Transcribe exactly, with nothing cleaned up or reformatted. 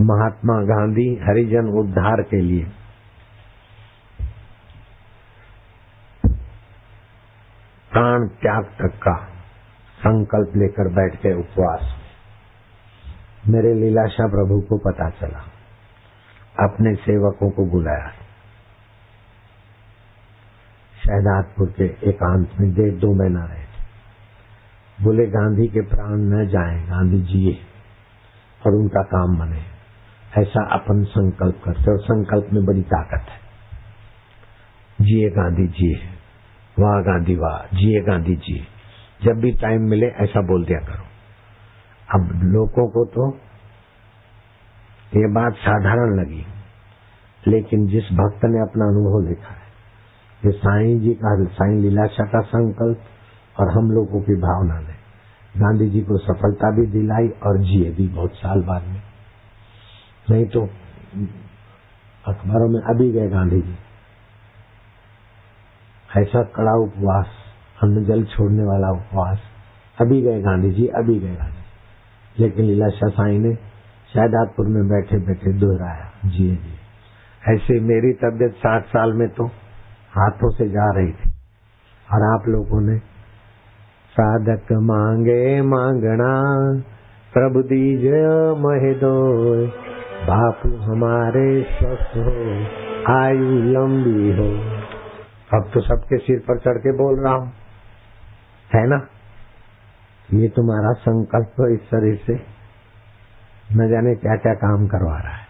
महात्मा गांधी हरिजन उद्धार के लिए प्राण त्याग तक का संकल्प लेकर बैठ गए उपवास। मेरे लीलाशा प्रभु को पता चला, अपने सेवकों को बुलाया, शहदादपुर के एकांत में डेढ़ दो महीना रहे। बोले गांधी के प्राण न जाए, गांधी जिए और उनका काम बने, ऐसा अपन संकल्प करते और संकल्प में बड़ी ताकत है। जिए गांधी जिए, वाह गांधी वाह, जिए गांधी जिए, जब भी टाइम मिले ऐसा बोल दिया करो। अब लोगों को तो ये बात साधारण लगी, लेकिन जिस भक्त ने अपना अनुभव लिखा है, ये साईं जी का, साईं लीलाशा का संकल्प और हम लोगों की भावना ने गांधी जी को सफलता भी दिलाई और जिए भी बहुत साल बाद में। नहीं तो अखबारों में अभी गए गांधी जी, ऐसा कड़ा उपवास, अन्न जल छोड़ने वाला उपवास, अभी गए गांधी जी, अभी गए गांधी जी। लेकिन लीलाशाह साई ने शहदादपुर में बैठे बैठे दोहराया जिए जिए। ऐसे मेरी तबीयत साठ साल में तो हाथों से जा रही थी और आप लोगों ने साधक मांगे मांगना प्रभु दीजे महे दोय, बापू हमारे स्वस्थ हो आयु लंबी हो। अब तो सबके सिर पर चढ़ के बोल रहा हूँ, है ना? ये तुम्हारा संकल्प इस शरीर से न जाने क्या क्या काम करवा रहा है।